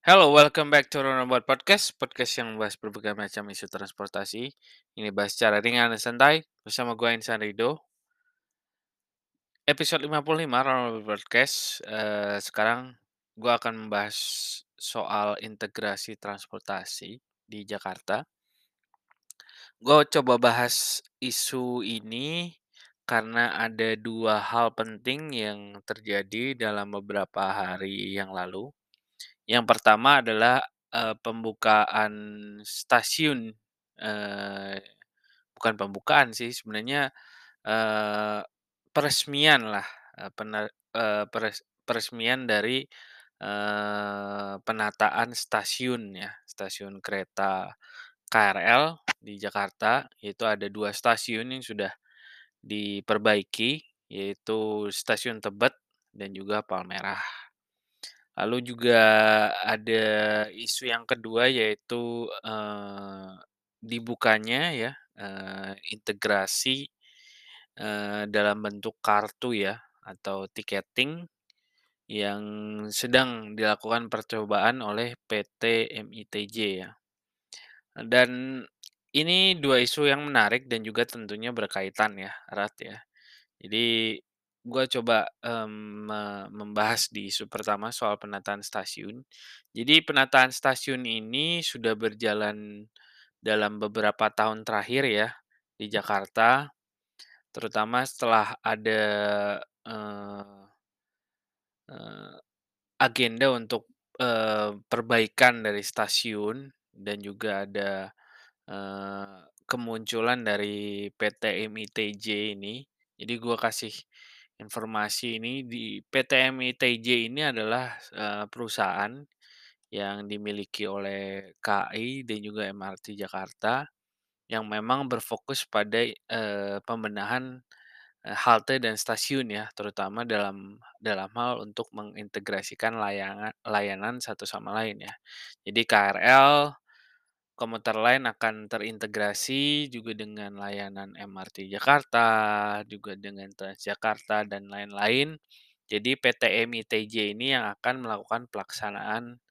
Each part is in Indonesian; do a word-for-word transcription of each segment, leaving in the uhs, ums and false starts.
Hello, welcome back to Ronobat Podcast, podcast yang membahas berbagai macam isu transportasi. Ini bahas secara ringan dan santai bersama gue Insan Rido. Episode lima puluh lima Ronobat Podcast. Uh, sekarang gue akan membahas soal integrasi transportasi di Jakarta. Gue coba bahas isu ini karena ada dua hal penting yang terjadi dalam beberapa hari yang lalu. Yang pertama adalah uh, pembukaan stasiun, uh, bukan pembukaan sih, sebenarnya uh, peresmian lah, uh, pener, uh, peres, peresmian dari uh, penataan stasiun ya, stasiun kereta K R L di Jakarta, yaitu ada dua stasiun yang sudah diperbaiki, yaitu stasiun Tebet dan juga Palmerah. Lalu juga ada isu yang kedua yaitu eh, dibukanya ya eh, integrasi eh, dalam bentuk kartu ya atau tiketing yang sedang dilakukan percobaan oleh P T M I T J ya. Dan ini dua isu yang menarik dan juga tentunya berkaitan ya erat ya. Jadi gue coba um, membahas di isu pertama soal penataan stasiun. Jadi penataan stasiun ini sudah berjalan dalam beberapa tahun terakhir ya di Jakarta, terutama setelah ada uh, uh, agenda untuk uh, perbaikan dari stasiun dan juga ada uh, kemunculan dari P T M I T J ini. Jadi gue kasih informasi ini di P T M I T J ini adalah uh, perusahaan yang dimiliki oleh K A I dan juga M R T Jakarta yang memang berfokus pada uh, pembenahan uh, halte dan stasiun ya, terutama dalam dalam hal untuk mengintegrasikan layanan layanan satu sama lain ya. Jadi K R L, komuter lain akan terintegrasi juga dengan layanan M R T Jakarta, juga dengan Transjakarta dan lain-lain. Jadi P T M I T J ini yang akan melakukan pelaksanaan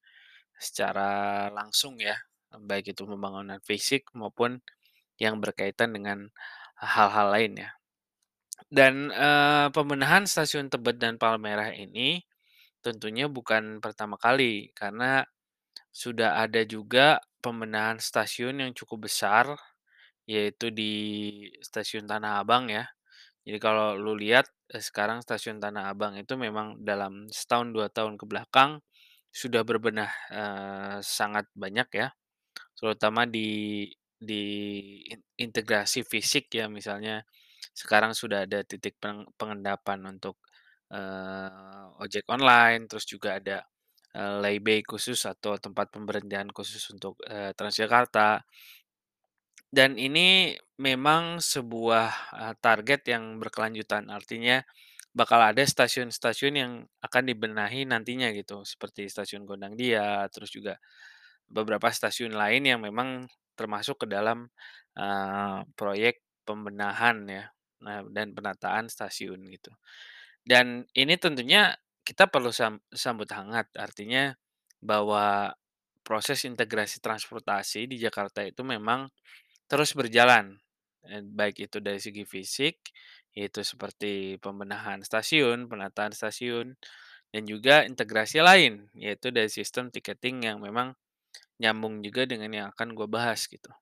secara langsung ya, baik itu pembangunan fisik maupun yang berkaitan dengan hal-hal lain ya. Dan eh, pembenahan stasiun Tebet dan Palmerah ini tentunya bukan pertama kali karena sudah ada juga pembenahan stasiun yang cukup besar, yaitu di stasiun Tanah Abang ya. Jadi kalau lu lihat sekarang stasiun Tanah Abang itu memang dalam setahun dua tahun kebelakang sudah berbenah eh, sangat banyak ya, terutama di di integrasi fisik ya, misalnya sekarang sudah ada titik pengendapan untuk eh, ojek online, terus juga ada lay bay khusus atau tempat pemberhentian khusus untuk uh, Transjakarta. Dan ini memang sebuah uh, target yang berkelanjutan, artinya bakal ada stasiun-stasiun yang akan dibenahi nantinya gitu, seperti stasiun Gondangdia, terus juga beberapa stasiun lain yang memang termasuk ke dalam uh, proyek pembenahan ya dan penataan stasiun gitu. Dan ini tentunya kita perlu sambut hangat, artinya bahwa proses integrasi transportasi di Jakarta itu memang terus berjalan, baik itu dari segi fisik, yaitu seperti pembenahan stasiun, penataan stasiun, dan juga integrasi lain, yaitu dari sistem tiketing yang memang nyambung juga dengan yang akan gue bahas gitu.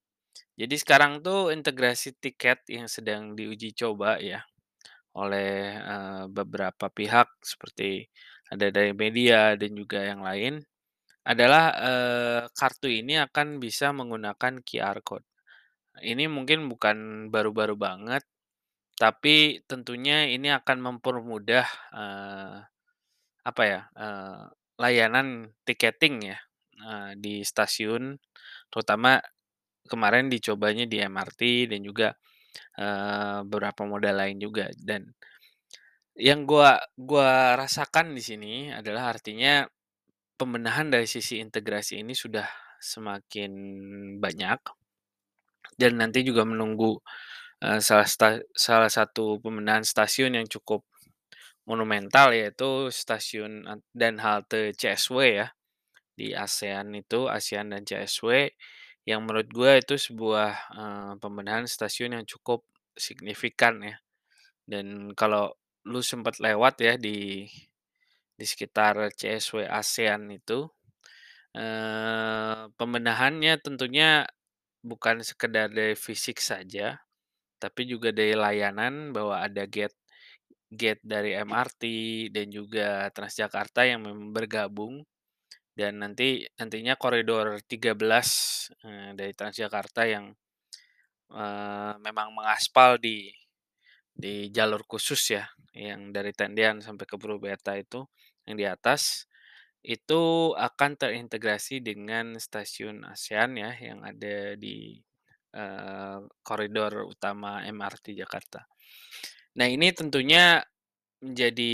Jadi sekarang tuh integrasi tiket yang sedang diuji coba ya, oleh uh, beberapa pihak seperti ada dari media dan juga yang lain adalah uh, kartu ini akan bisa menggunakan Q R code. Ini mungkin bukan baru-baru banget, tapi tentunya ini akan mempermudah uh, apa ya uh, layanan tiketing ya uh, di stasiun, terutama kemarin dicobanya di M R T dan juga Uh, beberapa modal lain juga. Dan yang gua gua rasakan di sini adalah artinya pembenahan dari sisi integrasi ini sudah semakin banyak, dan nanti juga menunggu uh, salah, sta- salah satu pembenahan stasiun yang cukup monumental, yaitu stasiun dan halte C S W ya di ASEAN itu, ASEAN dan C S W, yang menurut gue itu sebuah uh, pembenahan stasiun yang cukup signifikan ya. Dan kalau lu sempat lewat ya di di sekitar C S W ASEAN itu, eh, pembenahannya tentunya bukan sekedar dari fisik saja, tapi juga dari layanan, bahwa ada gate gate dari M R T dan juga Transjakarta yang memang bergabung, dan nanti nantinya koridor tiga belas eh, dari Transjakarta yang eh, memang mengaspal di di jalur khusus ya, yang dari Tendian sampai ke Purubeta itu yang di atas itu akan terintegrasi dengan stasiun ASEAN ya yang ada di eh, koridor utama M R T Jakarta. Nah, ini tentunya menjadi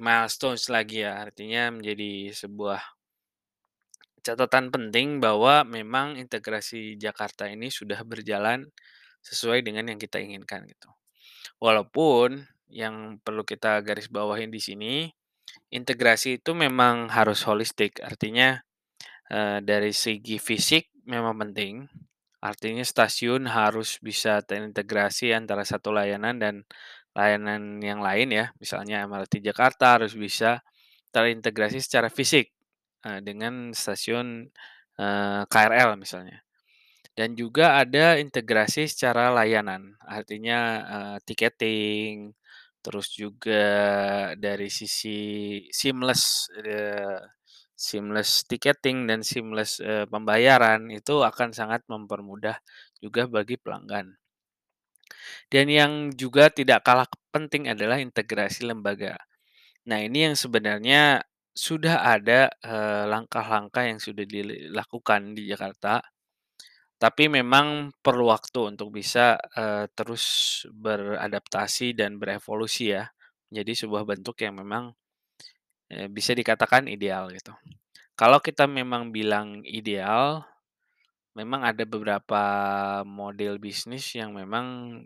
milestone lagi ya, artinya menjadi sebuah catatan penting bahwa memang integrasi Jakarta ini sudah berjalan sesuai dengan yang kita inginkan gitu. Walaupun yang perlu kita garis bawahin di sini, integrasi itu memang harus holistik. Artinya eh, dari segi fisik memang penting. Artinya stasiun harus bisa terintegrasi antara satu layanan dan layanan yang lain ya. Misalnya M R T Jakarta harus bisa terintegrasi secara fisik eh, dengan stasiun eh, K R L misalnya. Dan juga ada integrasi secara layanan, artinya uh, tiketing, terus juga dari sisi seamless, uh, seamless tiketing dan seamless uh, pembayaran itu akan sangat mempermudah juga bagi pelanggan. Dan yang juga tidak kalah penting adalah integrasi lembaga. Nah, ini yang sebenarnya sudah ada uh, langkah-langkah yang sudah dilakukan di Jakarta, tapi memang perlu waktu untuk bisa uh, terus beradaptasi dan berevolusi ya, menjadi sebuah bentuk yang memang uh, bisa dikatakan ideal gitu. Kalau kita memang bilang ideal, memang ada beberapa model bisnis yang memang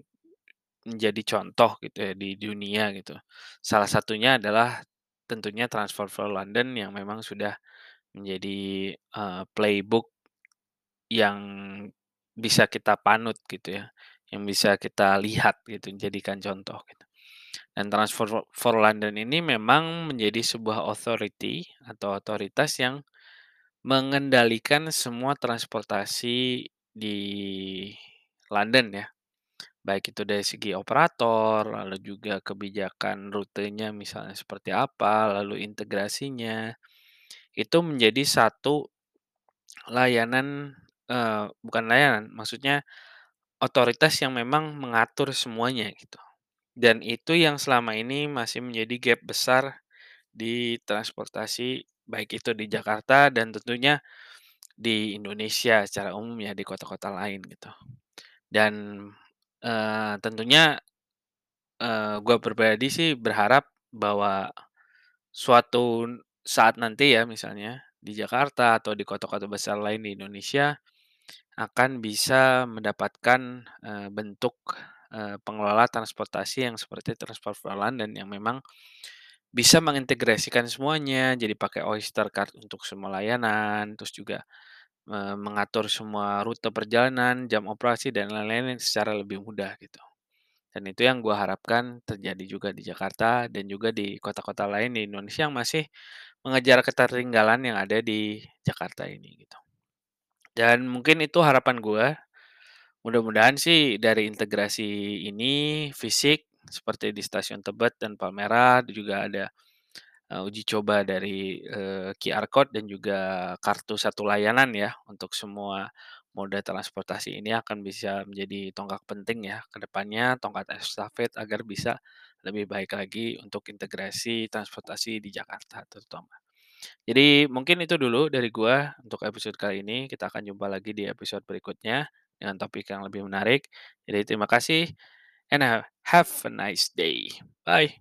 menjadi contoh gitu ya di dunia gitu. Salah satunya adalah tentunya Transport for London yang memang sudah menjadi uh, playbook yang bisa kita panut gitu ya, yang bisa kita lihat gitu, jadikan contoh gitu. Dan Transport for London ini memang menjadi sebuah authority atau otoritas yang mengendalikan semua transportasi di London ya, baik itu dari segi operator, lalu juga kebijakan rutenya misalnya seperti apa, lalu integrasinya, itu menjadi satu layanan. Uh, bukan layanan, maksudnya otoritas yang memang mengatur semuanya gitu. Dan itu yang selama ini masih menjadi gap besar di transportasi, baik itu di Jakarta dan tentunya di Indonesia secara umum ya, di kota-kota lain gitu. Dan uh, tentunya uh, gue pribadi sih berharap bahwa suatu saat nanti ya, misalnya di Jakarta atau di kota-kota besar lain di Indonesia, akan bisa mendapatkan uh, bentuk uh, pengelola transportasi yang seperti Transport for London yang memang bisa mengintegrasikan semuanya, jadi pakai Oyster Card untuk semua layanan, terus juga uh, mengatur semua rute perjalanan, jam operasi, dan lain-lain secara lebih mudah gitu. Dan itu yang gue harapkan terjadi juga di Jakarta dan juga di kota-kota lain di Indonesia yang masih mengejar ketertinggalan yang ada di Jakarta ini gitu. Dan mungkin itu harapan gue. Mudah-mudahan sih dari integrasi ini fisik seperti di stasiun Tebet dan Palmerah, juga ada uh, uji coba dari uh, Q R Code dan juga kartu satu layanan ya, untuk semua moda transportasi ini akan bisa menjadi tonggak penting ya ke depannya, tongkat estafet agar bisa lebih baik lagi untuk integrasi transportasi di Jakarta terutama. Jadi mungkin itu dulu dari gua untuk episode kali ini. Kita akan jumpa lagi di episode berikutnya dengan topik yang lebih menarik. Jadi terima kasih and have a nice day. Bye.